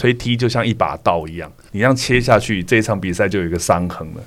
吹踢就像一把刀一样，你这样切下去，这一场比赛就有一个伤痕了。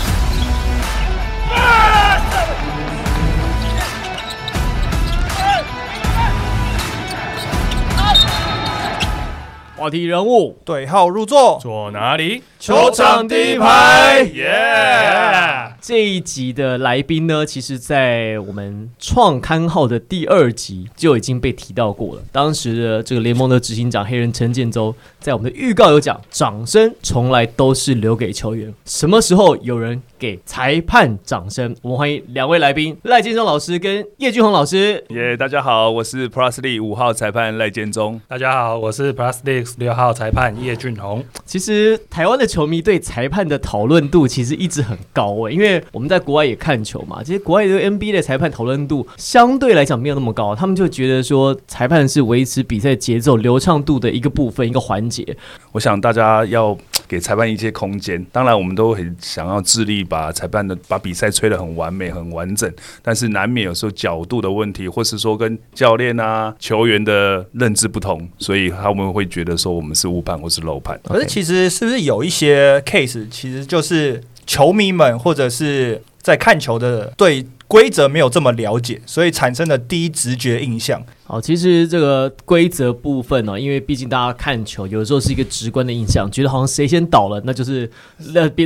话题人物对号入座，坐哪里？球场第一排，耶！这一集的来宾呢，其实在我们创刊号的第2集就已经被提到过了。当时的这个联盟的执行长黑人陈建州在我们的预告有讲，掌声从来都是留给球员，什么时候有人给裁判掌声？我们欢迎两位来宾赖建忠老师跟叶俊宏老师。耶，大家好，我是 Plusly 5号裁判赖建忠。大家好，我是 Plusly 6号裁判叶俊宏。其实台湾的球迷对裁判的讨论度其实一直很高因为我们在国外也看球嘛，其实国外的 NBA 的裁判讨论度相对来讲没有那么高，他们就觉得说裁判是维持比赛节奏流畅度的一个部分一个环节。我想大家要给裁判一些空间，当然我们都很想要致力把裁判的把比赛吹得很完美很完整，但是难免有时候角度的问题，或是说跟教练啊球员的认知不同，所以他们会觉得说我们是误判或是漏判。可是其实是不是有一些 case 其实就是球迷们或者是在看球的对规则没有这么了解，所以产生了第一直觉印象。好，其实这个规则部分因为毕竟大家看球有时候是一个直观的印象，觉得好像谁先倒了那就是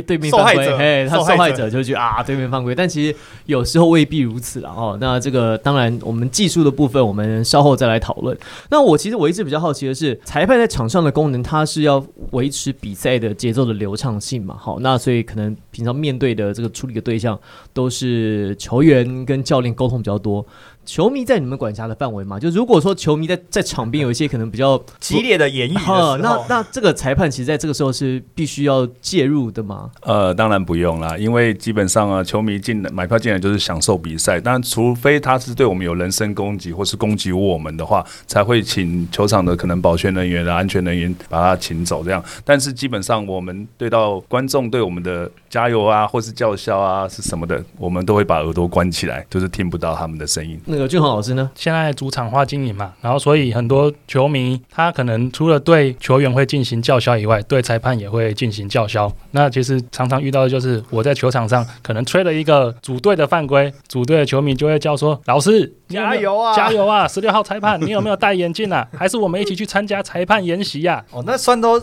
对面犯规，他受害者就觉得对面犯规，但其实有时候未必如此啦那这个当然我们技术的部分我们稍后再来讨论。那我一直比较好奇的是，裁判在场上的功能，它是要维持比赛的节奏的流畅性嘛？好，那所以可能平常面对的这个处理的对象都是球员跟教练沟通比较多。球迷在你们管辖的范围嘛，就如果说球迷在场边有一些可能比较激烈的言语的时候那这个裁判其实在这个时候是必须要介入的吗？当然不用啦，因为基本上球迷买票进来就是享受比赛，但除非他是对我们有人身攻击或是攻击我们的话，才会请球场的可能保全人员安全人员把他请走这样。但是基本上我们对到观众对我们的加油啊或是叫嚣啊是什么的，我们都会把耳朵关起来，就是听不到他们的声音。那个俊宏老师呢？现在主场化经营嘛，然后所以很多球迷他可能除了对球员会进行叫嚣以外，对裁判也会进行叫嚣。那其实常常遇到的就是我在球场上可能吹了一个组队的犯规，组队的球迷就会叫说老师加油啊加油啊，16号裁判你有没有戴眼镜啊还是我们一起去参加裁判研习啊那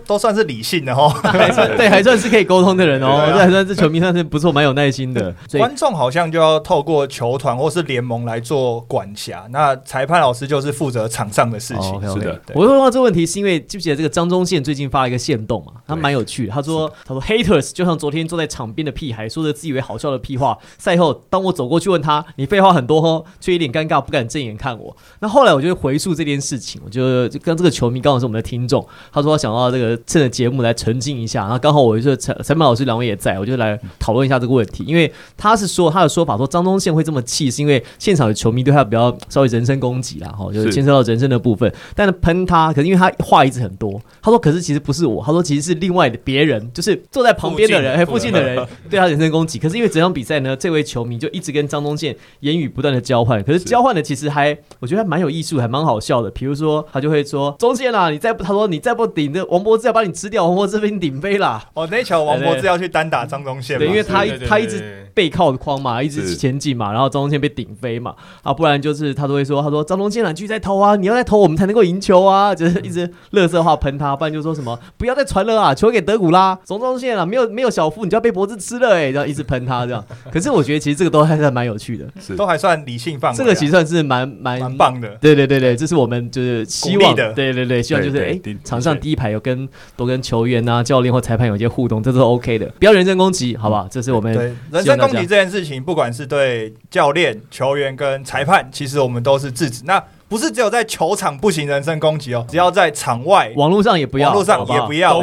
都算是理性的对，还算是可以沟通的人这还算是球迷算是不错，蛮有耐心的。观众好像就要透过球团或是联盟来做管辖，那裁判老师就是负责场上的事情。是的，我问到这个问题是因为记不记得这个张忠宪最近发了一个限动嘛，他蛮有趣的。他说 haters 就像昨天坐在场边的屁孩说着自以为好笑的屁话，赛后当我走过去问他你废话很多却一脸尴尬不敢正眼看我。那后来我就回溯这件事情，我就跟这个球迷刚好是我们的听众，他说他想到这个趁着节目来澄清一下，然后刚好我就裁判老师两位也在，我就来讨论一下这个问题。因为他的说法说张忠宪会这么气是因为现场有球迷对他比较稍微人身攻击啦就是牵涉到人身的部分，但喷他可是因为他话一直很多，他说可是其实不是我，他说其实是另外的别人，就是坐在旁边的人附近的人对他人身攻击可是因为整场比赛呢这位球迷就一直跟张忠宪言语不断的交换，可是交换的其实还我觉得还蛮有艺术还蛮好笑的。比如说他就会说忠宪啊他说你再不顶王柏智要把你吃掉，王柏智被你顶飞啦那球王柏智要去单打张忠宪，对，因为他一直背靠框嘛一直前进嘛，然后张忠宪被顶飞嘛不然就是他都会说，他说张忠宪继续在投啊，你要再投我们才能够赢球啊，就是一直垃圾话喷他，不然就说什么不要再传了啊，球给德古拉，张忠宪啊没有小夫你就要被脖子吃了然后一直喷他这样。可是我觉得其实这个都还算蛮有趣的，都还算理性范围，这个其实算是蛮棒的。对对对对，这是我们就是希望的，对对对，希望就是场上第一排有多跟球员啊教练或裁判有一些互动，这都 OK 的，不要人身攻击，好不好？这是我们人身攻击这件事情，不管是对教练、球员跟裁判，其实我们都是制止。那不是只有在球场不行人身攻击只要在场外网络上也不要，都不要，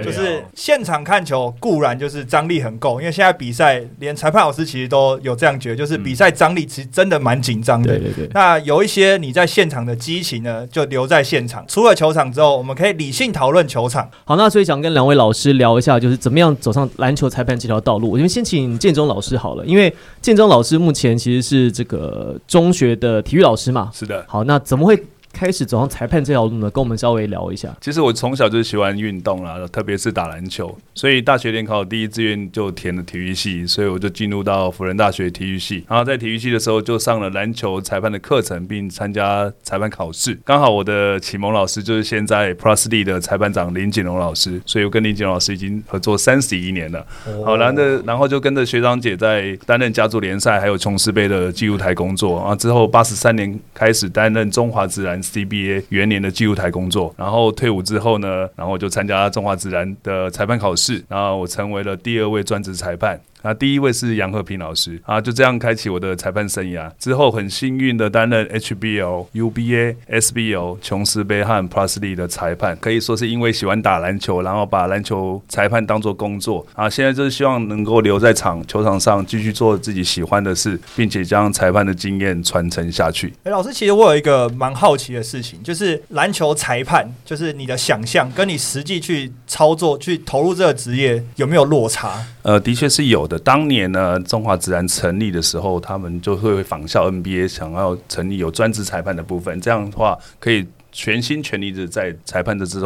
就是现场看球固然就是张力很够，因为现在比赛连裁判老师其实都有这样觉得，就是比赛张力其实真的蛮紧张的。对对对。那有一些你在现场的激情呢，就留在现场。出了球场之后，我们可以理性讨论球场。好，那所以想跟两位老师聊一下，就是怎么样走上篮球裁判这条道路。我们先请建中老师好了，因为建中老师目前其实是这个中学的体育老师嘛。是的。好。那怎么会开始走上裁判这条路呢？跟我们稍微聊一下。其实我从小就喜欢运动啦，特别是打篮球，所以大学联考第一志愿就填了体育系，所以我就进入到辅仁大学体育系。然后在体育系的时候就上了篮球裁判的课程，并参加裁判考试。刚好我的启蒙老师就是现在 PLG 的裁判长林景荣老师，所以我跟林景荣老师已经合作31年了。好，然后就跟着学长姐在担任甲组联赛还有琼斯杯的纪录台工作。然后之后83年开始担任中华职篮CBA 元年的纪录台工作，然后退伍之后呢，然后就参加中华职篮的裁判考试，然后我成为了第2位专职裁判。啊，第一位是杨和平老师啊，就这样开启我的裁判生涯。之后很幸运的担任 HBL、UBA、SBL、琼斯杯和 PLG 的裁判，可以说是因为喜欢打篮球，然后把篮球裁判当作工作啊。现在就是希望能够留在球场上，继续做自己喜欢的事，并且将裁判的经验传承下去。老师，其实我有一个蛮好奇的事情，就是篮球裁判，就是你的想象跟你实际去操作、去投入这个职业有没有落差？的确是有。当年呢，中华职篮成立的时候，他们就会仿效 NBA， 想要成立有专职裁判的部分，这样的话可以全心全力的在裁判的这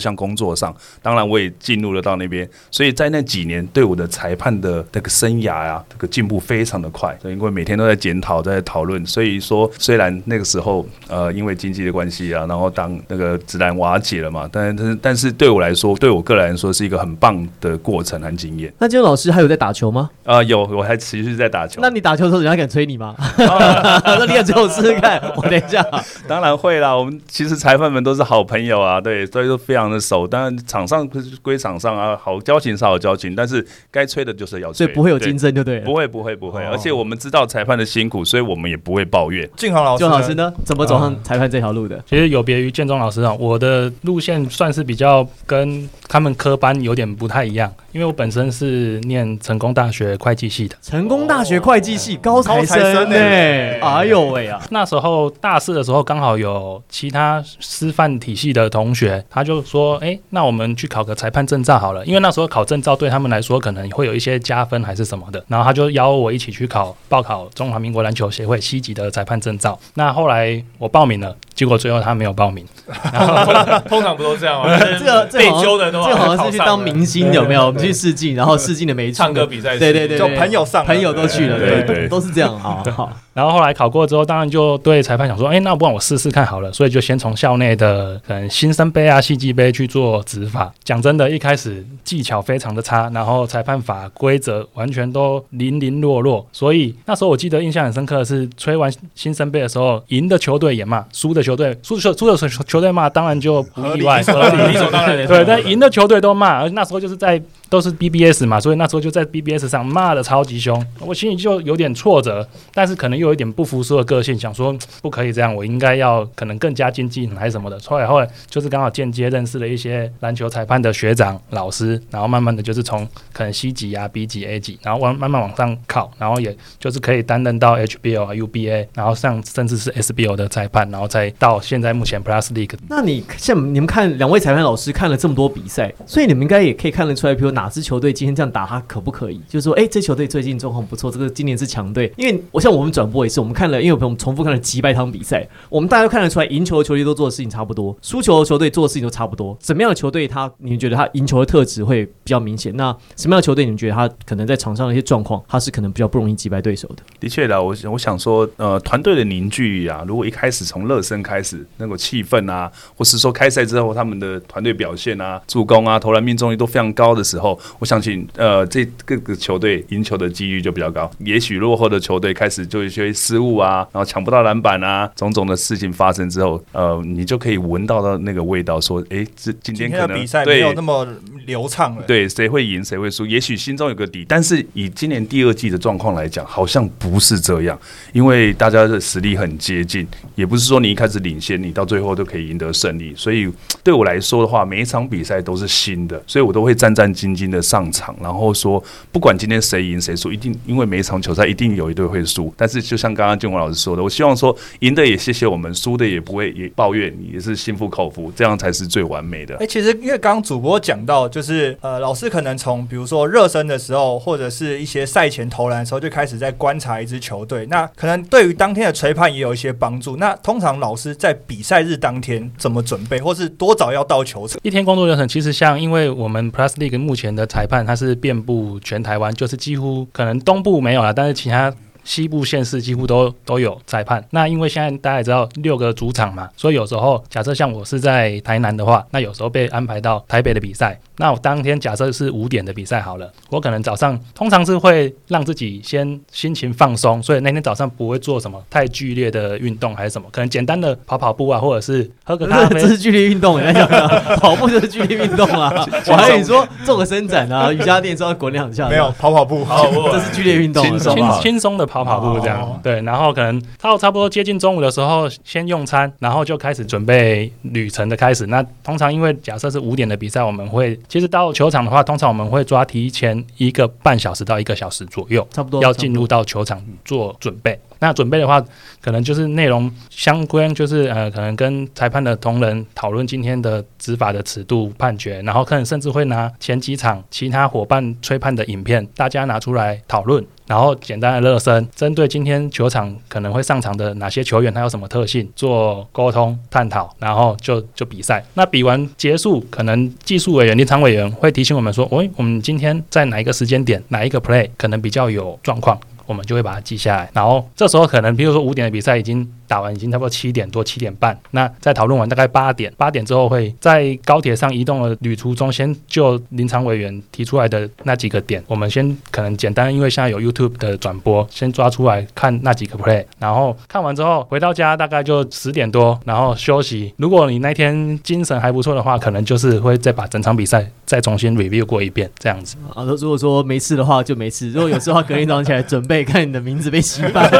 项工作上。当然我也进入了到那边，所以在那几年对我的裁判的那个生涯啊，这个进步非常的快，因为每天都在检讨在讨论。所以说虽然那个时候因为经济的关系啊，然后当那个职篮瓦解了嘛，但是对我来说，对我个人来说是一个很棒的过程和经验。那金老师还有在打球吗？有，我还持续在打球。那你打球的时候人家敢吹你吗？那你也只有试试看。我等一下当然会啦，我们其实裁判们都是好朋友啊，对，所以都非常的熟。当然场上归场上啊，好交情是好交情，但是该吹的就是要吹，所以不会有竞争，就对了，不会、哦。而且我们知道裁判的辛苦，所以我们也不会抱怨。俊豪老师呢，怎么走上裁判这条路的？其实有别于建中老师啊，我的路线算是比较跟他们科班有点不太一样，因为我本身是念成功大学会计系的。成功大学会计系，高材生哎，哎呦喂啊！那时候大四的时候，刚好有其他师范体系的同学，他就说那我们去考个裁判证照好了，因为那时候考证照对他们来说可能会有一些加分还是什么的。然后他就邀我一起去报考中华民国篮球协会西级的裁判证照。那后来我报名了，结果最后他没有报名。然后通常不都这样吗？这被揪的都好像是去当明星，有没有？我们去试镜，然后试镜的没唱歌比赛，对，就朋友上了，朋友都去了，对，都是这样。好。然后后来考过之后，当然就对裁判想说，那不然我试试看好了，所以就先从校内的可能新生杯啊、系际杯去做执法。讲真的，一开始技巧非常的差，然后裁判法规则完全都零零落落，所以那时候我记得印象很深刻的是，吹完新生杯的时候，赢的球队也骂，输的球队骂，当然就不意外，合理理所当然。对，但赢的球队都骂，而那时候就是都是 BBS 嘛，所以那时候就在 BBS 上骂的超级凶，我心里就有点挫折，但是可能又有一点不服输的个性，想说不可以这样，我应该要可能更加精进还是什么的。后来就是刚好间接认识了一些篮球裁判的学长老师，然后慢慢的就是从可能 C 级啊、B 级、A 级，然后慢慢往上考，然后也就是可以担任到 HBL 啊、UBA， 然后上甚至是 SBL 的裁判，然后再到现在目前 Plus League。 那你像你们看两位裁判老师看了这么多比赛，所以你们应该也可以看得出来，比如哪支球队今天这样打他可不可以？就是说，这球队最近状况不错，这个今年是强队。因为我们转播也是，我们看了，因为我们重复看了几百场比赛，我们大家都看得出来，赢球的球队都做的事情差不多，输球的球队做的事情都差不多。什么样的球队你们觉得他赢球的特质会比较明显？那什么样的球队你们觉得他可能在场上的一些状况，他是可能比较不容易击败对手的？的确啦，我想说，团队的凝聚啊，如果一开始从热身开始，那个气氛啊，或是说开赛之后他们的团队表现啊、助攻啊、投篮命中率都非常高的时候。我相信这个球队赢球的几率就比较高。也许落后的球队开始就有一些失误啊，然后抢不到篮板啊，种种的事情发生之后，你就可以闻到那个味道，说今天可能的比赛没有那么流畅了，对，谁会赢谁会输，也许心中有个底。但是以今年第2季的状况来讲，好像不是这样，因为大家的实力很接近，也不是说你一开始领先你到最后就可以赢得胜利。所以对我来说的话，每一场比赛都是新的，所以我都会战战兢兢的上场，然后说不管今天谁赢谁输，一定因为每一场球赛一定有一队会输。但是就像刚刚俊文老师说的，我希望说赢的也谢谢我们，输的也不会也抱怨，也是心服口服，这样才是最完美的。其实因为刚刚主播讲到，就是老师可能从比如说热身的时候，或者是一些赛前投篮的时候就开始在观察一支球队，那可能对于当天的吹判也有一些帮助。那通常老师在比赛日当天怎么准备，或是多早要到球场？一天工作流程其实像，因为我们 Plus League 目前的裁判它是遍布全台湾，就是几乎可能东部没有啦，但是其他西部县市几乎都有裁判。那因为现在大家也知道6个主场嘛，所以有时候假设像我是在台南的话，那有时候被安排到台北的比赛，那我当天假设是5点的比赛好了，我可能早上通常是会让自己先心情放松，所以那天早上不会做什么太剧烈的运动还是什么，可能简单的跑步啊，或者是喝个咖啡。这是剧烈运动，你想跑步就是剧烈运动啊！我还以为说做个伸展啊，瑜伽垫稍微滚2下，没有跑步，这是剧烈运动，轻松的跑步这样。对，然后可能到差不多接近中午的时候先用餐，然后就开始准备旅程的开始。那通常因为假设是5点的比赛，我们会其实到球场的话，通常我们会抓提前1个半小时到1个小时左右，差不多要进入到球场做准备。那准备的话可能就是内容相关，就是可能跟裁判的同仁讨论今天的执法的尺度判决，然后可能甚至会拿前几场其他伙伴吹判的影片大家拿出来讨论，然后简单的热身，针对今天球场可能会上场的哪些球员他有什么特性做沟通探讨，然后就比赛。那比完结束，可能技术委员、临场委员会提醒我们说，我们今天在哪一个时间点哪一个 play 可能比较有状况，我们就会把它记下来。然后这时候可能比如说5点的比赛已经打完，已经差不多7点多7点半，那再讨论完大概8点之后，会在高铁上移动的旅途中先就临场委员提出来的那几个点，我们先可能简单，因为现在有 YouTube 的转播，先抓出来看那几个 play， 然后看完之后回到家大概就10点多，然后休息。如果你那天精神还不错的话，可能就是会再把整场比赛再重新 review 过一遍这样子。如果说没事的话就没事，如果有事的话隔天早上起来准备看你的名字被洗版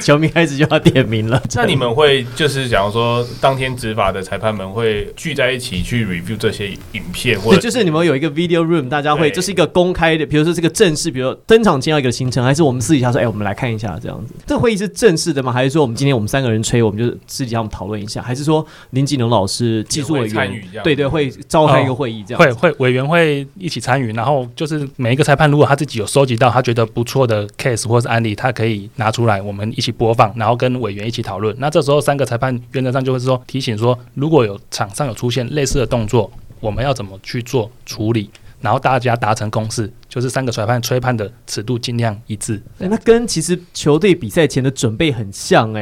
球迷开始就要点名了。那你们会就是讲说当天执法的裁判们会聚在一起去 review 这些影片，或者就是你们有一个 video room， 大家会就是一个公开的，比如说这个正式，比如说登场前要一个行程，还是我们私底下说我们来看一下这样子？这会议是正式的吗？还是说我们今天我们3个人吹，我们就私底下我们讨论一下？还是说林纪农老师技术委员对会召开一个会议这样子？会委员会一起参与，然后就是每一个裁判如果他自己有收集到他觉得不错的 case 或是案例，他可以拿出来我们一起播放，然后跟委员一起讨论。那这时候3个裁判原则上就会说提醒说，如果有场上有出现类似的动作，我们要怎么去做处理，然后大家达成共识，就是3个裁判吹判的尺度尽量一致。那跟其实球队比赛前的准备很像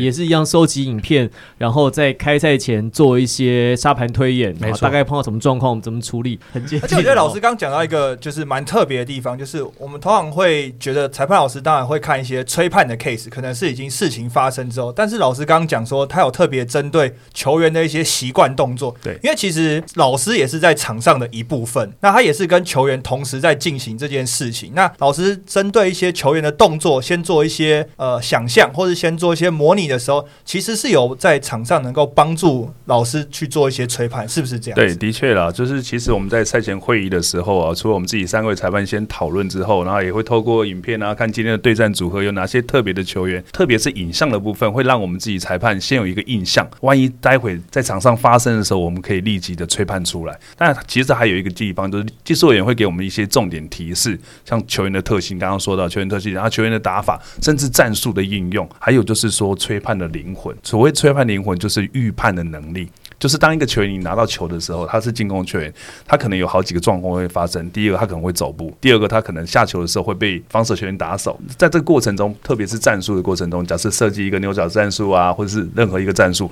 也是一样收集影片，然后在开赛前做一些沙盘推演，没错，大概碰到什么状况我们怎么处理，很接近。而且我觉得老师刚讲到一个就是蛮特别的地方，就是我们通常会觉得裁判老师当然会看一些吹判的 case， 可能是已经事情发生之后，但是老师刚讲说他有特别针对球员的一些习惯动作，对，因为其实老师也是在场上的一部分，那他也是跟球员同时在进行这件事情。那老师针对一些球员的动作先做一些想象，或是先做一些模拟的时候，其实是有在场上能够帮助老师去做一些吹判，是不是这样子？对，的确啦，就是其实我们在赛前会议的时候除了我们自己3位裁判先讨论之后，然后也会透过影片看今天的对战组合有哪些特别的球员，特别是影像的部分会让我们自己裁判先有一个印象，万一待会在场上发生的时候我们可以立即的吹判出来。但其实还有一个地方就是技术委员会给我们一些重点提示，像球员的特性，刚刚说到球员特性，然后球员的打法，甚至战术的应用，还有就是说吹判的灵魂。所谓吹判灵魂，就是预判的能力。就是当一个球员你拿到球的时候，他是进攻球员，他可能有好几个状况会发生。第一个，他可能会走步；第二个，他可能下球的时候会被防守球员打手。在这个过程中，特别是战术的过程中，假设设计一个牛角战术啊，或者是任何一个战术，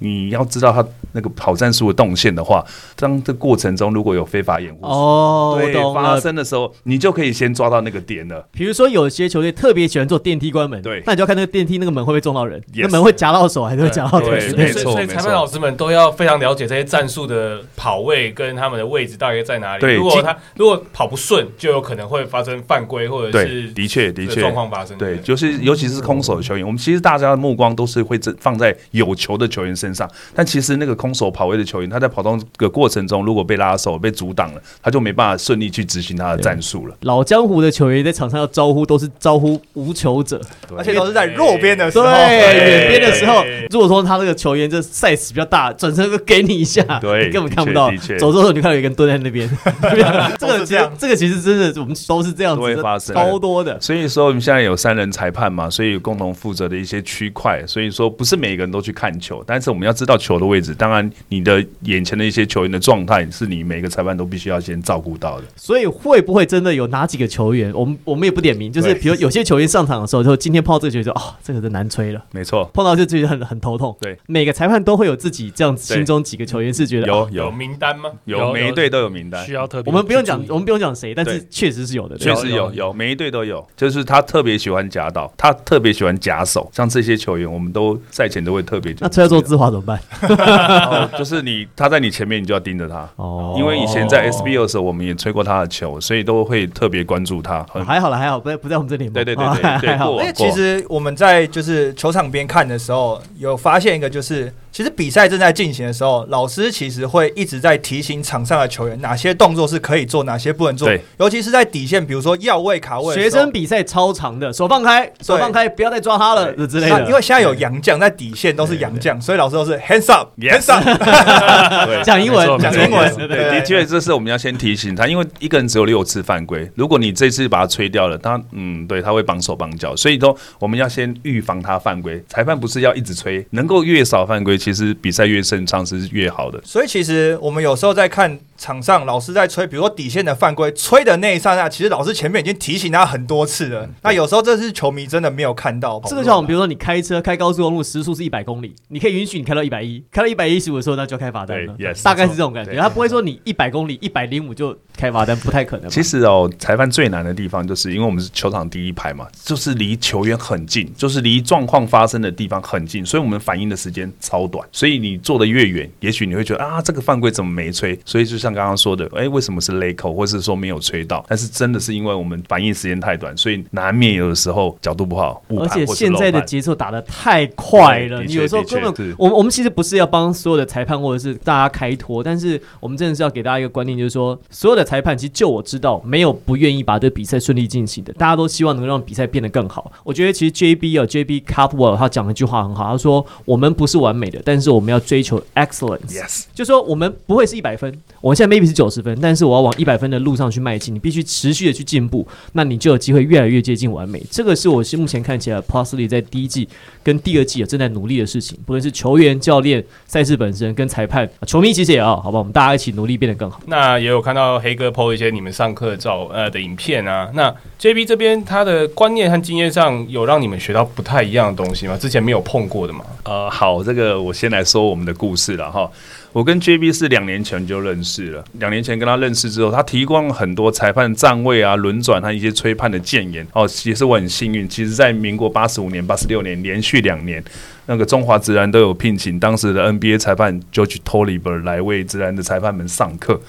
你要知道他那个跑战术的动线的话，当这过程中如果有非法掩护对发生的时候，你就可以先抓到那个点了。比如说有些球队特别喜欢做电梯关门，对，那你就要看那个电梯那个门会不会撞到人，那门会夹到手还是会夹到腿？没错，所以裁判老师们都要非常了解这些战术的跑位跟他们的位置大概在哪里。如果跑不顺，就有可能会发生犯规或者是的确状况发生。对，就是尤其是空手的球员，我们其实大家的目光都是会放在有球的球员身上，但其实那个空手跑位的球员，他在跑动的过程中如果被拉手被阻挡了，他就没办法顺利去执行他的战术了。老江湖的球员在场上要招呼都是招呼无球者，而且都是在弱边的时候，对，远边的时候。如果说他那个球员这 size 比较大，下，转身给你一下，对，你根本看不到。走之后你看到有一个人蹲在那边，这个其实真的我们都是这样子，超多的。所以说我们现在有三人裁判嘛，所以有共同负责的一些区块，所以说不是每个人都去看球，但是我们要知道球的位置。当然，你的眼前的一些球员的状态是你每个裁判都必须要先照顾到的。所以会不会真的有哪几个球员，我们也不点名，就是比如有些球员上场的时候，就今天碰到这个球员就哦，这个真难吹了，没错，碰到就觉得很头痛。对，每个裁判都会有自己这样心中几个球员是觉得有名单吗？有，每一队都有名单，需要特别。我们不用讲谁，但是确实是有的，确实有，每一队都有。就是他特别喜欢夹到，他特别喜欢夹手，像这些球员，我们都赛前都会特别。那吹到周志华怎么办？就是他在你前面，你就要盯着他。哦，因为以前在 SBL 的时候，我们也吹过他的球，所以都会特别关注他。还好了，还好，不在我们这里。对，还好。因为其实我们在就是球场边看的时候，有发现一个就是。其实比赛正在进行的时候，老师其实会一直在提醒场上的球员哪些动作是可以做，哪些不能做。尤其是在底线，比如说要位、卡位的时候。学生比赛超长的，手放开，不要再抓他了之类的。因为现在有洋将在底线，都是洋将，所以老师都是 hands up, hands up， 讲英文。对，的确这是我们要先提醒他，因为一个人只有6次犯规，如果你这次把他吹掉了，他对，他会绑手绑脚，所以说我们要先预防他犯规。裁判不是要一直吹，能够越少犯规。其实比赛越顺畅是越好的，所以其实我们有时候在看场上老师在吹，比如说底线的犯规，吹的那一刹那，其实老师前面已经提醒他很多次了。那有时候这是球迷真的没有看到。这个就像比如说你开车开高速公路，时速是100公里，你可以允许你开到110，开到115的时候那就要开罚单了，大概是这种感觉。他不会说你100公里105就开罚单，不太可能。其实哦，裁判最难的地方就是因为我们是球场第一排嘛，就是离球员很近，就是离状况发生的地方很近，所以我们反应的时间超短，所以你坐的越远，也许你会觉得啊，这个犯规怎么没吹？所以就像刚刚说的，为什么是 lay call， 或是说没有吹到？但是真的是因为我们反应时间太短，所以难免有的时候角度不好，误判或是漏判。而且现在的节奏打得太快了，你有时候根本我们其实不是要帮所有的裁判或者是大家开脱，但是我们真的是要给大家一个观念，就是说所有的裁判其实就我知道，没有不愿意把这比赛顺利进行的，大家都希望能让比赛变得更好。我觉得其实 JB Caldwell 他讲了一句话很好，他说我们不是完美的。但是我们要追求 excellence， yes， 就说我们不会是100分，我们现在 maybe 是90分，但是我要往100分的路上去迈进，你必须持续的去进步，那你就有机会越来越接近完美。这个是我目前看起来 Parsley 在第一季跟第二季也正在努力的事情，不论是球员、教练、赛事本身跟裁判、球迷其实也要好吧，我们大家一起努力变得更好。那也有看到黑哥 po 一些你们上课的影片啊，那 JB 这边他的观念和经验上有让你们学到不太一样的东西吗？之前没有碰过的吗？好，这个我先来说我们的故事了哈。我跟 JB 是2年前就认识了，2年前跟他认识之后，他提供很多裁判站位啊、轮转和一些吹判的建言哦，也是我很幸运。其实，在民国85年、86年连续2年，那个中华职篮都有聘请当时的 NBA 裁判 George Toliver 来为职篮的裁判们上课。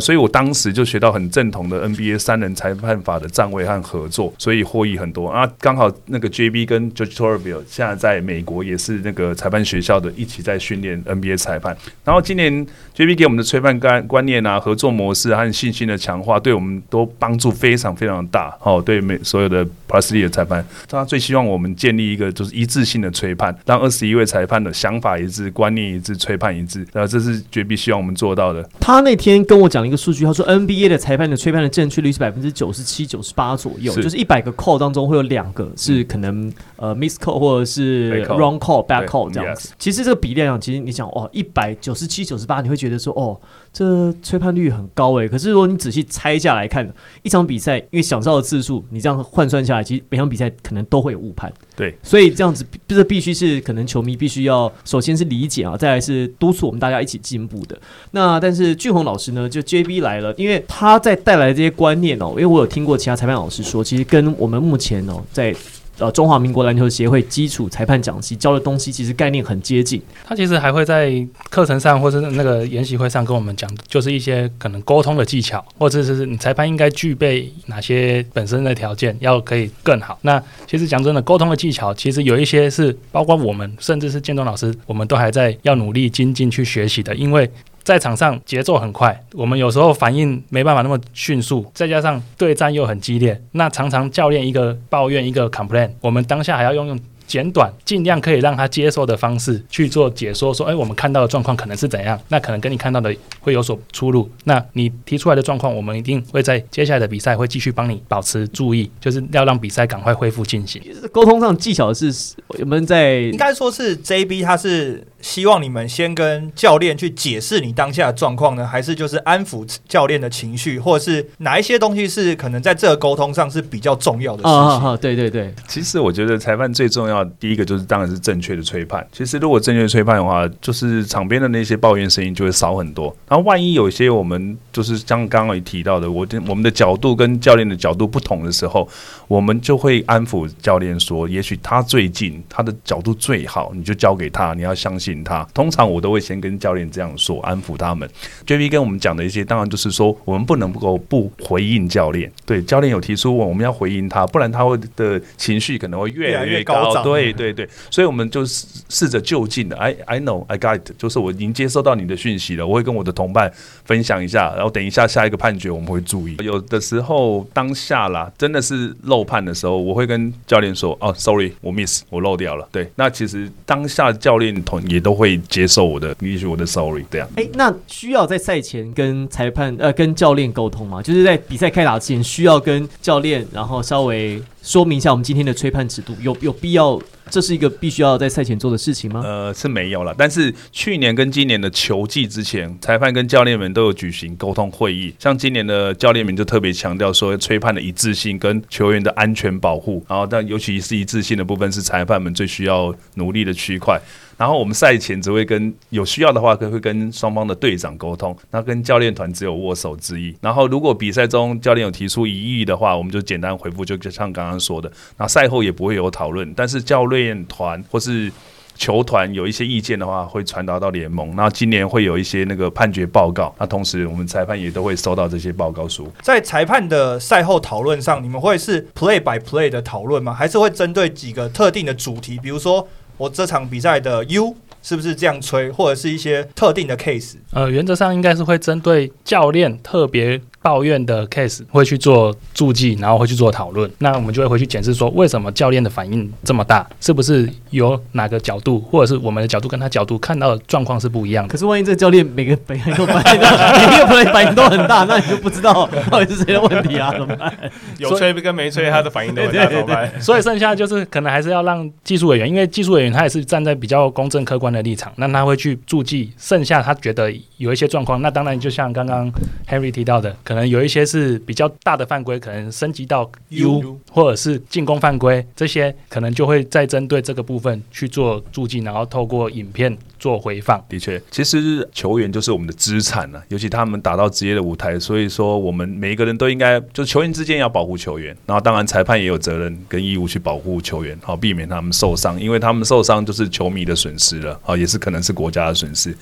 所以我当时就学到很正统的 NBA 3人裁判法的站位和合作，所以获益很多啊。刚好那个 JB 跟 George Toliver 现在在美国也是那个裁判学校的，一起在训练 NBA 裁判。然后今年 JB 给我们的吹判观念啊、合作模式和信心的强化，对我们都帮助非常非常大。对所有的 Parsley 的裁判，他最希望我们建立一个就是一致性的吹判，让21位裁判的想法一致、观念一致、吹判一致。这是 JB 希望我们做到的。他那天跟我讲一个数据，他说 NBA 的裁判的吹判的正确率是 97%-98% 左右，就是100个 call 当中会有2个是可能miss call 或者是 wrong call bad call 这样子。其实这个比例上，其实你想197-98%，你会觉得说这吹判率很高可是如果你仔细拆下来看一场比赛，因为想到的次数，你这样换算下来，其实每场比赛可能都会有误判。对，所以这样子这必须是可能球迷必须要首先是理解再来是督促我们大家一起进步的。那但是俊宏老师呢，就 JB 来了，因为他在带来的这些观念因为我有听过其他裁判老师说，其实跟我们目前在中华民国篮球协会基础裁判讲习教的东西其实概念很接近。他其实还会在课程上或是那个研习会上跟我们讲，就是一些可能沟通的技巧，或者是你裁判应该具备哪些本身的条件要可以更好。那其实讲真的，沟通的技巧其实有一些是包括我们甚至是建中老师我们都还在要努力精进去学习的，因为在场上节奏很快，我们有时候反应没办法那么迅速，再加上对战又很激烈，那常常教练一个抱怨一个 complain， 我们当下还要用简短，尽量可以让他接受的方式去做解说，说哎，我们看到的状况可能是怎样，那可能跟你看到的会有所出入，那你提出来的状况我们一定会在接下来的比赛会继续帮你保持注意，就是要让比赛赶快恢复进行。沟通上技巧是我们在应该说是 JB 他是希望你们先跟教练去解释你当下的状况呢，还是就是安抚教练的情绪，或者是哪一些东西是可能在这个沟通上是比较重要的事情？对对对，其实我觉得裁判最重要第一个就是当然是正确的吹判，其实如果正确的吹判的话，就是场边的那些抱怨声音就会少很多，然后万一有些我们就是像刚刚也提到的，我们的角度跟教练的角度不同的时候，我们就会安抚教练说也许他最近他的角度最好，你就交给他，你要相信他。通常我都会先跟教练这样说，安抚他们。 JB 跟我们讲的一些当然就是说我们不能够不回应教练，对，教练有提出我们要回应他，不然他的情绪可能会越来越高涨。对对对，所以我们就试着就近的 I know I got it， 就是我已经接收到你的讯息了，我会跟我的同伴分享一下，然后等一下下一个判决我们会注意。有的时候当下啦真的是漏判的时候，我会跟教练说哦 sorry 我 miss 我漏掉了，对，那其实当下教练也都会接受我的也许我的 sorry 这样。那需要在赛前跟裁判跟教练沟通吗？就是在比赛开打之前需要跟教练然后稍微说明一下我们今天的吹判尺度，有必要，这是一个必须要在赛前做的事情吗？是没有了。但是去年跟今年的球季之前，裁判跟教练们都有举行沟通会议。像今年的教练们就特别强调说，吹判的一致性跟球员的安全保护，然后但尤其是一致性的部分是裁判们最需要努力的区块。然后我们赛前只会跟有需要的话会跟双方的队长沟通，那跟教练团只有握手之意。然后如果比赛中教练有提出疑义的话，我们就简单回复，就像刚刚说的，那赛后也不会有讨论。但是教练团或是球团有一些意见的话会传达到联盟，那今年会有一些那个判决报告，那同时我们裁判也都会收到这些报告书。在裁判的赛后讨论上，你们会是 play by play 的讨论吗？还是会针对几个特定的主题，比如说我这场比赛的 U 是不是这样吹，或者是一些特定的 case？ 原则上应该是会针对教练特别抱怨的 case 会去做注记，然后会去做讨论。那我们就会回去检视说为什么教练的反应这么大，是不是有哪个角度或者是我们的角度跟他角度看到的状况是不一样的。可是万一这个教练每个反应都很大，那你就不知道到底是谁的问题啊，怎么办？有吹跟没吹他的反应都很大，对对对对，怎么办？所以剩下就是可能还是要让技术委员，因为技术委员他也是站在比较公正客观的立场，那他会去注记剩下他觉得有一些状况。那当然就像刚刚 Henry 提到的，可能有一些是比较大的犯规，可能升级到 U 或者是进攻犯规，这些可能就会再针对这个部分去做注记，然后透过影片做回放。的确，其实球员就是我们的资产啊，尤其他们打到职业的舞台，所以说我们每一个人都应该就是球员之间要保护球员，然后当然裁判也有责任跟义务去保护球员，好避免他们受伤，因为他们受伤就是球迷的损失了，好也是可能是国家的损失。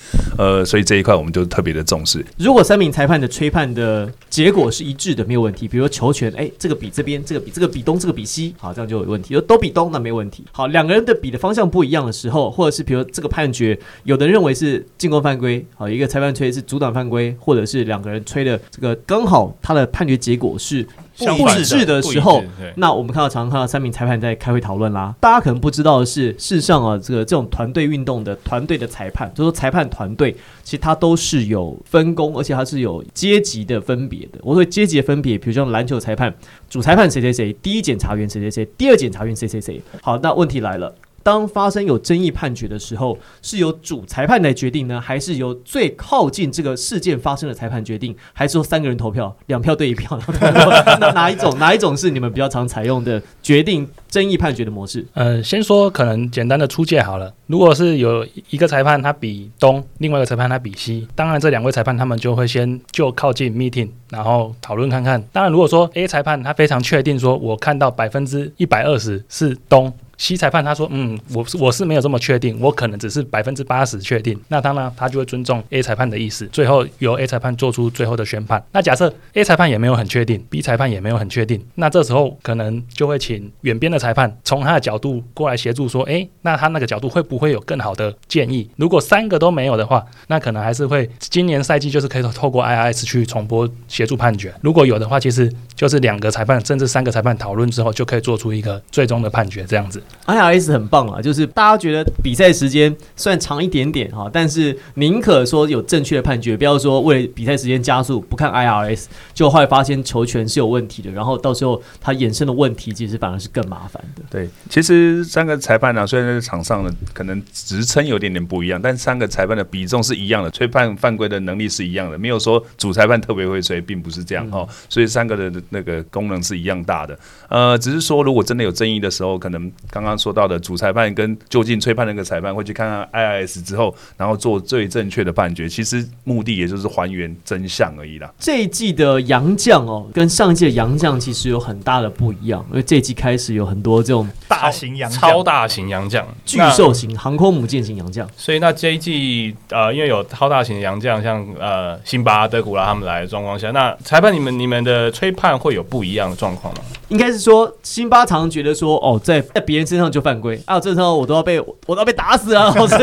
所以这一块我们就特别的重视。如果3名裁判的吹判的结果是一致的，没有问题。比如说球权，这个比这边，这个比东，这个比西，好，这样就有问题。都比东，那没问题。好，两个人的比的方向不一样的时候，或者是比如说这个判决，有的人认为是进攻犯规，好，一个裁判吹是阻挡犯规，或者是两个人吹的这个刚好他的判决结果是不一致的时候，那我们常看到3名裁判在开会讨论啦。大家可能不知道的是，事实上啊，这种团队运动的团队的裁判，就是说裁判团队，其实它都是有分工，而且它是有阶级的分别的。我说阶级的分别，比如像篮球裁判，主裁判谁谁谁，第一检察员谁谁谁，第二检察员谁谁谁。好，那问题来了。当发生有争议判决的时候，是由主裁判来决定呢，还是由最靠近这个事件发生的裁判决定，还是说3个人投票，2票对1票？哪一种是你们比较常采用的决定争议判决的模式？先说可能简单的出界好了。如果是有一个裁判他比东，另外一个裁判他比西，当然这2位裁判他们就会先就靠近 meeting， 然后讨论看看。当然如果说 A 裁判他非常确定说我看到 120% 是东，西裁判他说我是没有这么确定，我可能只是 80% 确定，那当然他就会尊重 A 裁判的意思，最后由 A 裁判做出最后的宣判。那假设 A 裁判也没有很确定， B 裁判也没有很确定，那这时候可能就会请远边的裁判从他的角度过来协助说那他那个角度会不会有更好的建议。如果3个都没有的话，那可能还是会今年赛季就是可以透过 IRS 去重播协助判决。如果有的话，其实就是2个裁判甚至3个裁判讨论之后就可以做出一个最终的判决这样子。IRS 很棒啊，就是大家觉得比赛时间虽然长一点点哈，但是宁可说有正确的判决，不要说为了比赛时间加速不看 IRS， 就后来发现球权是有问题的，然后到时候它衍生的问题其实反而是更麻烦的。对，其实三个裁判啊，虽然在场上的可能职称有点点不一样，但三个裁判的比重是一样的，吹判犯规的能力是一样的，没有说主裁判特别会吹，并不是这样哈、所以三个的那个功能是一样大的。只是说如果真的有争议的时候，可能刚刚说到的主裁判跟就近吹判那个裁判会去看看 IRS 之后，然后做最正确的判决，其实目的也就是还原真相而已啦。这一季的洋将哦，跟上一季的洋将其实有很大的不一样，因为这一季开始有很多这种大型洋将、超大型洋将、巨兽型、航空母舰型洋将，所以那这一季因为有超大型洋将，像辛巴、德古拉他们来的状况下，那裁判你们的吹判会有不一样的状况吗？应该是说辛巴常觉得说哦，在别人身上就犯规啊，这时候我都要被打死啊，老师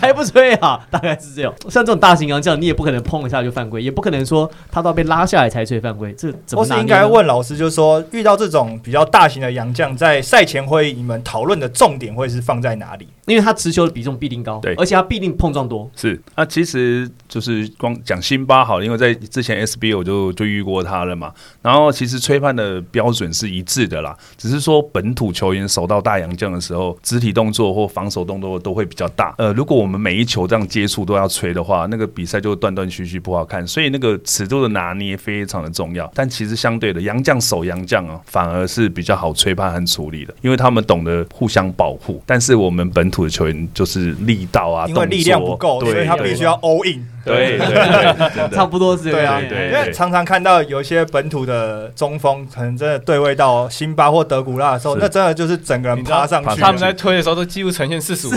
还不吹啊，大概是这样。像这种大型洋将，你也不可能碰一下就犯规，也不可能说他都要被拉下来才吹犯规，这怎么拿捏呢？或是应该问老师，就是说遇到这种比较大型的洋将，在赛前会议你们讨论的重点会是放在哪里？因为他持球的比重必定高，对，而且他必定碰撞多。是，那其实就是光讲辛巴好了，因为在之前 SBL 就遇过他了嘛。然后其实吹判的标准是一致的啦，只是说本土球员守到大洋将的时候，肢体动作或防守动作都会比较大。如果我们每一球这样接触都要吹的话，那个比赛就断断续续不好看。所以那个尺度的拿捏非常的重要。但其实相对的，洋将守洋将啊，反而是比较好吹判和处理的，因为他们懂得互相保护。但是我们本土的球员就是力道啊，因为力量不够，所以他必须要 all in。对对，差不多是对啊。因为常常看到有些本土的中锋，可能真的对位到辛巴或德古拉的时候，那真的就是整个人趴上去。他们在推的时候都几乎呈现45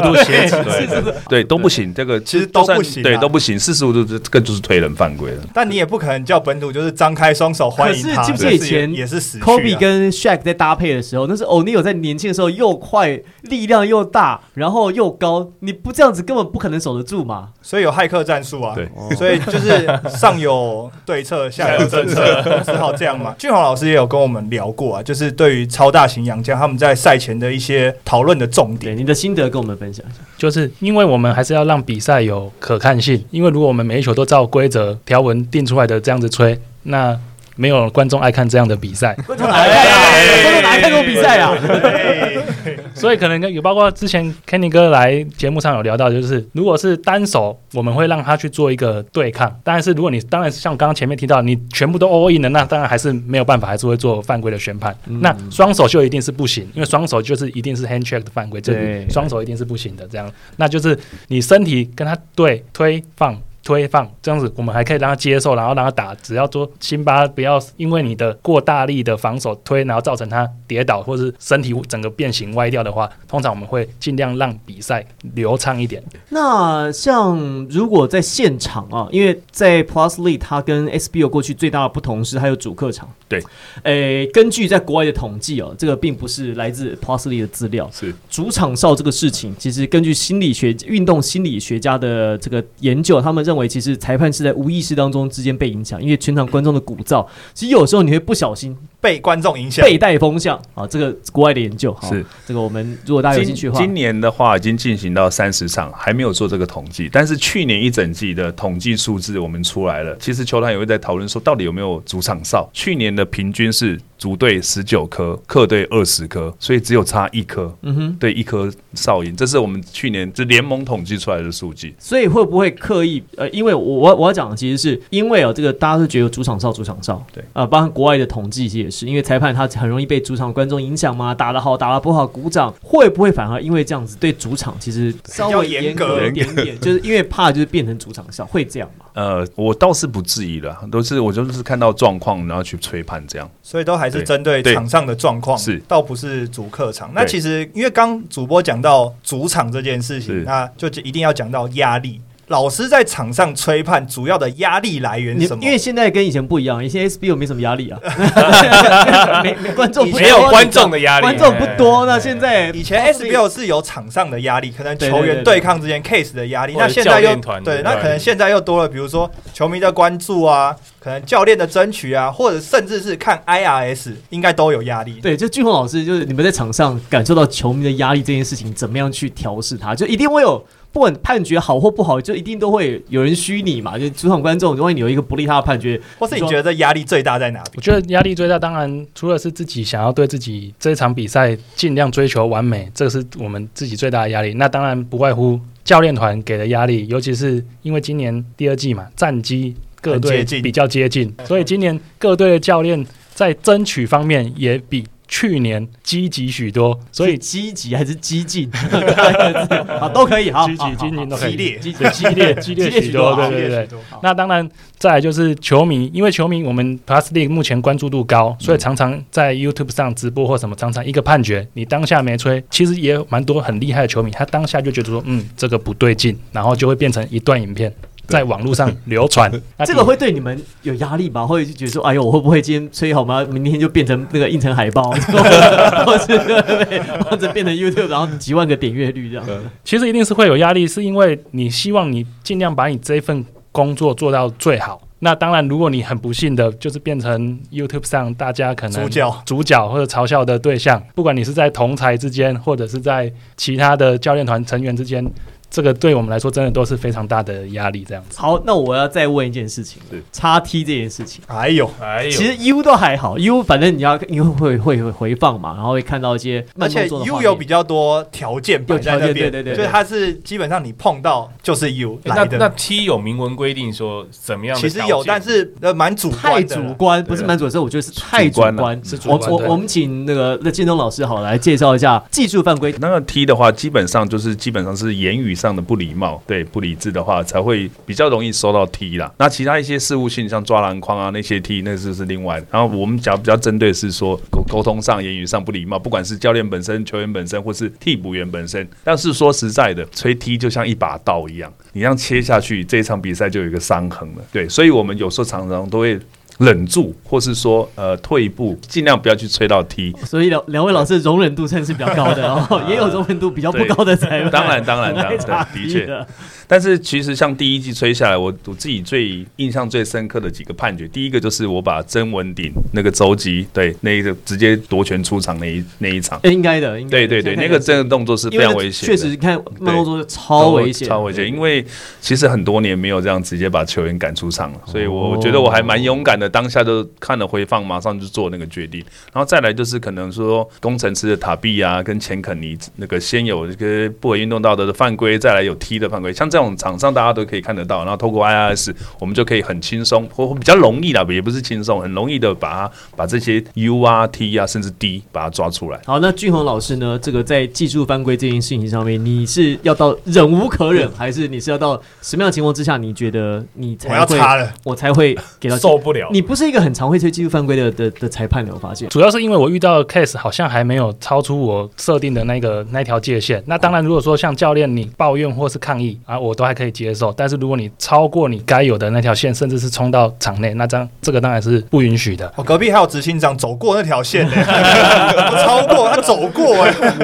度斜起，对，都不行。这个其实都不行，对，都不行。45度这个就是推人犯规了。但你也不可能叫本土就是张开双手欢迎他。可是记不记以前也是死去。Kobe 跟 Shaq 在搭配的时候，那是 O'Neal 在年轻的时候又快，力量又大，然后又高，你不这样子根本不可能守得住。所以有骇客战术啊，对，所以就是上有对策，下有政策，只好这样嘛。俊宏老师也有跟我们聊过啊，就是对于超大型洋将他们在赛前的一些讨论的重点，你的心得跟我们分享一下。就是因为我们还是要让比赛有可看性，因为如果我们每一球都照规则条文定出来的这样子吹，那没有观众爱看这样的比赛。观众哪爱看这种比赛啊？所以可能有包括之前 Kenny 哥来节目上有聊到，就是如果是单手，我们会让他去做一个对抗。但是如果你当然像刚刚前面提到，你全部都 all in 了，那当然还是没有办法，还是会做犯规的宣判。那双手就一定是不行，因为双手就是一定是 hand check 的犯规，就是双手一定是不行的。这样，那就是你身体跟他对推放。推放这样子，我们还可以让他接受，然后让他打。只要说辛巴不要因为你的过大力的防守推，然后造成他跌倒或是身体整个变形歪掉的话，通常我们会尽量让比赛流畅一点。那像如果在现场啊，因为在 Plus League 它跟 SBL 过去最大的不同是它有主客场。对，根据在国外的统计哦，这个并不是来自 Plus League 的资料。是主场哨这个事情，其实根据运动心理学家的这个研究，他们认为。其实裁判是在无意识当中之间被影响，因为全场观众的鼓噪，其实有时候你会不小心被观众影响，被带风向啊。这个国外的研究是这个，我们如果大家有兴趣的话，今年的话已经进行到30场，还没有做这个统计，但是去年一整季的统计数字我们出来了。其实球团也会在讨论说，到底有没有主场哨？去年的平均是主队19颗，客队20颗，所以只有差1颗。对，1颗哨音，这是我们去年就联盟统计出来的数据。所以会不会刻意因为我要讲的其实是因为这个大家是觉得主场哨，对包含国外的统计也是，因为裁判他很容易被主场观众影响嘛，打得好打得不好鼓掌，会不会反而因为这样子对主场其实稍微严格一点点，就是因为怕就是变成主场哨，会这样吗？我倒是不质疑了，都是我就是看到状况然后去吹判这样，所以都还是针对场上的状况，倒不是主客场。那其实因为刚主播讲到主场这件事情，那就一定要讲到压力。老师在场上吹判主要的压力来源是什么？因为现在跟以前不一样，以前 SBL 没什么压力啊，没有观众的压力，观众不多。那现在以前 SBL 是有场上的压力，可能球员对抗之间 case 的压力，那现在又对，那可能现在又多了，比如说球迷的关注啊，可能教练的争取啊，或者甚至是看 IRS 应该都有压力。对，就俊宏老师，就是你们在场上感受到球迷的压力这件事情，怎么样去调试它？就一定会有。不管判决好或不好，就一定都会有人虚拟嘛，就主场观众，如果你有一个不利他的判决，或是你觉得压力最大在哪里？我觉得压力最大，当然除了是自己想要对自己这场比赛尽量追求完美，这是我们自己最大的压力。那当然不外乎教练团给的压力，尤其是因为今年第二季嘛，战绩各队比较接近，所以今年各队的教练在争取方面也比去年积极许多，所以积极还是激进好都可以，好积极激进都可以，激烈许多，对。那当然再来就是球迷，因为球迷我们 Plus League 目前关注度高，所以常常在 YouTube 上直播或什么，常常一个判决你当下没吹，其实也蛮多很厉害的球迷，他当下就觉得说这个不对劲，然后就会变成一段影片在网络上流传这个会对你们有压力吗？会觉得说哎呦，我会不会今天吹好吗，明天就变成那个印成海报或者变成 YouTube 然后几万个点阅率这样子？其实一定是会有压力，是因为你希望你尽量把你这份工作做到最好。那当然如果你很不幸的就是变成 YouTube 上大家可能主角或者嘲笑的对象，不管你是在同侪之间或者是在其他的教练团成员之间，这个对我们来说真的都是非常大的压力，这样子。好，那我要再问一件事情，XT 这件事情。哎呦，其实 U 都还好 ，U 反正你要因为会回放嘛，然后会看到一些慢动作的画面，而且 U 有比较多条件摆在那边，对，所以它是基本上你碰到就是 U 来的。那 T 有明文规定说怎么样的条件？其实有，但是蛮主观的，太主观，不是蛮主观，我觉得是太主观。我们请那个建中老师好来介绍一下技术犯规。那个 T 的话，基本上是言语上的不礼貌，对，不理智的话才会比较容易收到 T 啦。那其他一些事务性像抓篮筐啊那些 T 那是另外的。然后我们讲比较针对是说沟通上言语上不礼貌，不管是教练本身球员本身或是替补员本身。但是说实在的，吹 T 就像一把刀一样，你这样切下去，这一场比赛就有一个伤痕了。对，所以我们有时候常常都会忍住，或是说退一步，尽量不要去吹到 T。所以两位老师容忍度算是比较高的哦，也有容忍度比较不高的裁判。当然，的确。但是其实像第一季吹下来，我自己最印象最深刻的几个判决，第一个就是我把曾文鼎那个肘击，对，那一个直接夺权出场那一场，应该的，对，那个真的动作是非常危险，确实你看那动作超危险，因为其实很多年没有这样直接把球员赶出场了，所以我觉得我还蛮勇敢的，当下就看了回放，马上就做那个决定。然后再来就是可能说工程师的塔比啊跟钱肯尼那个先有这个不合运动道德的犯规，再来有 T 的犯规，像这种场上大家都可以看得到，然后透过 IRS 我们就可以很轻松或比较容易啦，也不是轻松，很容易的把这些 U 啊 T 啊甚至 D 把它抓出来。好，那俊宏老师呢，这个在技术犯规这件事情上面，你是要到忍无可忍，还是你是要到什么样的情况之下你觉得你才会，我要插了，我才会给到受不了？你不是一个很常会吹技术犯规的裁判的，我发现主要是因为我遇到的 case 好像还没有超出我设定的那条界限。那当然如果说像教练你抱怨或是抗议啊，我都还可以接受，但是如果你超过你该有的那条线，甚至是冲到场内，那这个当然是不允许的。我隔壁还有执行长走过那条线我超过他走过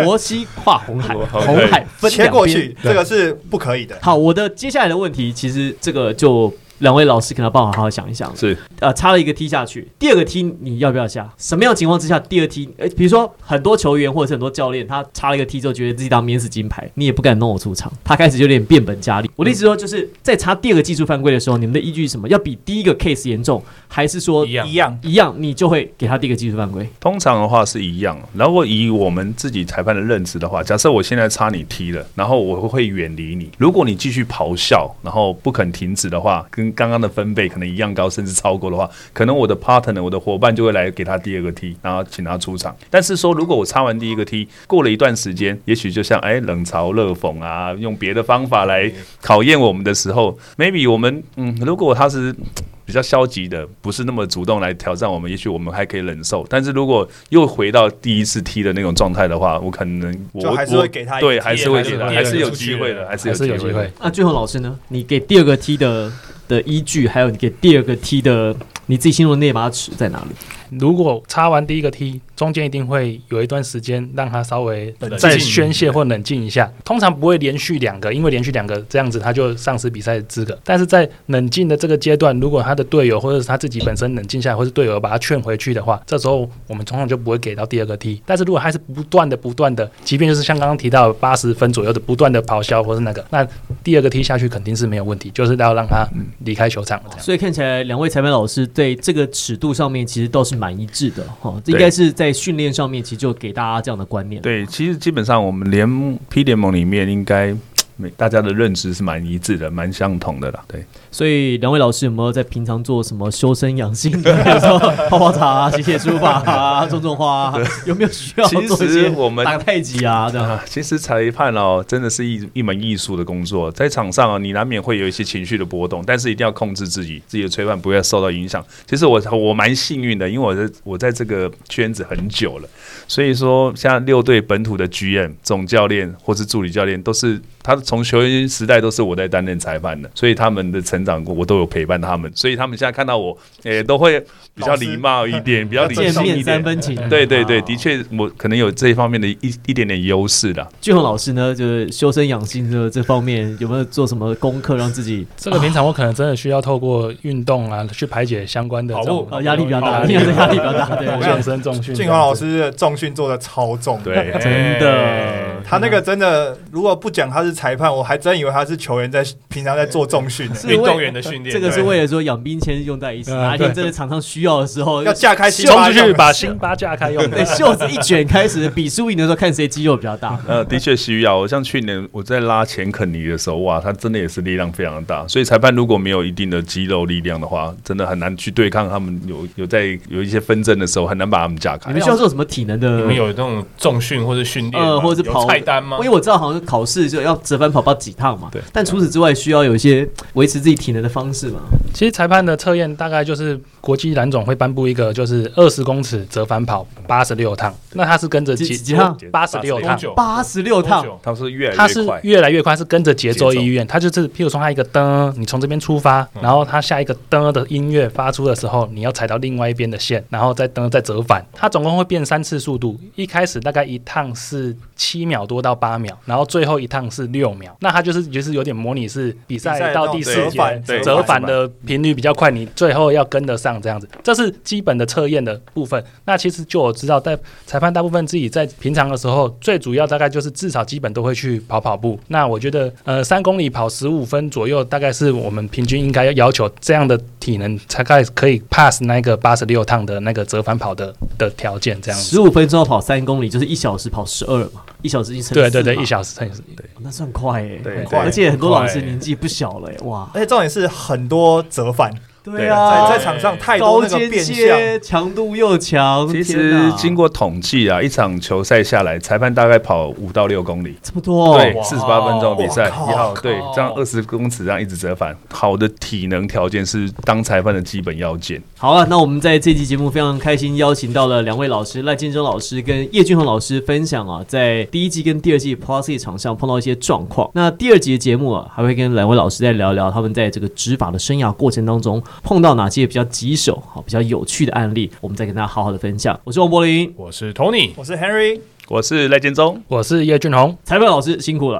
摩西跨红海分切过去，这个是不可以的。好，我的接下来的问题，其实这个就两位老师可能要帮我好好想一想，是插了一个 T 下去，第二个 T 你要不要下？什么样的情况之下第二 T？ 比如说很多球员或者是很多教练，他插了一个 T 之后觉得自己当免死金牌，你也不敢弄我出场，他开始就有点变本加厉。我的意思说就是在插第二个技术犯规的时候，你们的依据是什么？要比第一个 case 严重，还是说一样你就会给他第一个技术犯规？通常的话是一样。然后以我们自己裁判的认知的话，假设我现在插你 T 了，然后我会远离你，如果你继续咆哮然后不肯停止的话，跟刚刚的分贝可能一样高，甚至超过的话，可能我的 partner 我的伙伴就会来给他第二个 T， 然后请他出场。但是说如果我插完第一个 T 过了一段时间，也许就像冷嘲热讽啊，用别的方法来考验我们的时候， maybe 我们如果他是比比较消极的，不是那么主动来挑战我们，也许我们还可以忍受。但是如果又回到第一次踢的那种状态的话，我可能我还是会给他一个，对，还是会给他，还是有机会的，还是有机会。那俊宏老师呢？你给第二个踢的依据，还有你给第二个踢的你自己心中的那把尺在哪里？如果插完第一个 T， 中间一定会有一段时间让他稍微再宣泄或冷静一下，通常不会连续两个，因为连续两个这样子他就丧失比赛的资格。但是在冷静的这个阶段，如果他的队友或者是他自己本身冷静下来，或是队友把他劝回去的话，这时候我们通常就不会给到第二个 T。 但是如果还是不断的，即便就是像刚刚提到80分左右的不断的咆哮或是那个，那第二个 T 下去肯定是没有问题，就是要让他离开球场这样。所以看起来两位裁判老师对这个尺度上面其实倒是蛮一致的，这应该是在训练上面其实就给大家这样的观念。对，其实基本上我们P 联盟里面应该大家的认知是蛮一致的，蛮相同的啦。对，所以两位老师有没有在平常做什么修身养性的，比如说泡泡茶啊、写写书法啊、种种花啊，有没有需要做一些打太极啊这样啊？其实裁判哦，真的是一门艺术的工作，在场上哦，你难免会有一些情绪的波动，但是一定要控制自己的吹判不要受到影响。其实我蛮幸运的，因为我在这个圈子很久了，所以说像六队本土的 GM 总教练或是助理教练都是他从球员时代都是我在担任裁判的，所以他们的成长我都有陪伴他们，所以他们现在看到我都会比较礼貌一点，比较理性一点，见面三分情。对对对，的确我可能有这一方面的一点点优势啦。俊宏老师呢，就是修身养性的这方面有没有做什么功课让自己？这个平常我可能真的需要透过运动啊去排解相关的压力比较大，压力比较大。对，养生重训。俊宏老师的重训做的超重，对，真的，他那个真的如果不讲他是裁判，我还真以为他是球员在平常在做重训运动员的训练，这个是为了说养兵千日用在一起，哪天真的场上需要的时候要架开心巴，冲出去把心巴架开用。对，袖子一卷开始比输赢的时候，看谁肌肉比较大。的确需要。像去年我在拉钱肯尼的时候，哇，他真的也是力量非常大，所以裁判如果没有一定的肌肉力量的话，真的很难去对抗他们。有一些纷争的时候，很难把他们架开。你们需要做什么体能的？你们有那种重训或者训练，或者是跑菜单吗？因为我知道好像考试就要折返跑几趟嘛，但除此之外需要有一些维持自己体能的方式嘛。其实裁判的测验大概就是国际篮总会颁布一个，就是20公尺折返跑86趟，那它是跟着几趟？86趟，它是越来越快，是跟着节奏意愿。它就是譬如说它一个灯，你从这边出发，然后它下一个灯的音乐发出的时候，你要踩到另外一边的线，然后再灯再折返。它总共会变3次速度，一开始大概一趟是7秒多到8秒，然后最后一趟是6秒。那它就是有点模拟是比赛到第4节折返的频率比较快，你最后要跟得上这样子。这是基本的测验的部分。那其实就我知道在裁判大部分自己在平常的时候，最主要大概就是至少基本都会去跑步。那我觉得3公里跑15分左右，大概是我们平均应该要求这样的体能大概可以 pass 那个86趟的那个折返跑的条件这样子。15分钟要跑3公里，就是1小时跑12嘛，1小时乘4。对对对，1小时乘4，那算快耶。对，而且很多老师年纪不小了耶，哇！而且重点是很多折返。对啊，在场上太多那个变相，强度又强。其实经过统计啊，一场球赛下来，裁判大概跑5到6公里，这么多。对，48分钟比赛，对，这样20公尺这样一直折返。好的体能条件是当裁判的基本要件。好了，那我们在这期节目非常开心邀请到了两位老师，赖建铮老师跟叶俊宏老师分享啊，在第一季跟第二季 PLG 场上碰到一些状况。那第二集的节目啊，还会跟两位老师再聊聊他们在这个执法的生涯过程当中，碰到哪些比较棘手、比较有趣的案例，我们再跟大家好好的分享。我是王柏林，我是 Tony， 我是 Henry， 我是赖建铮，我是叶俊宏。裁判老师辛苦了。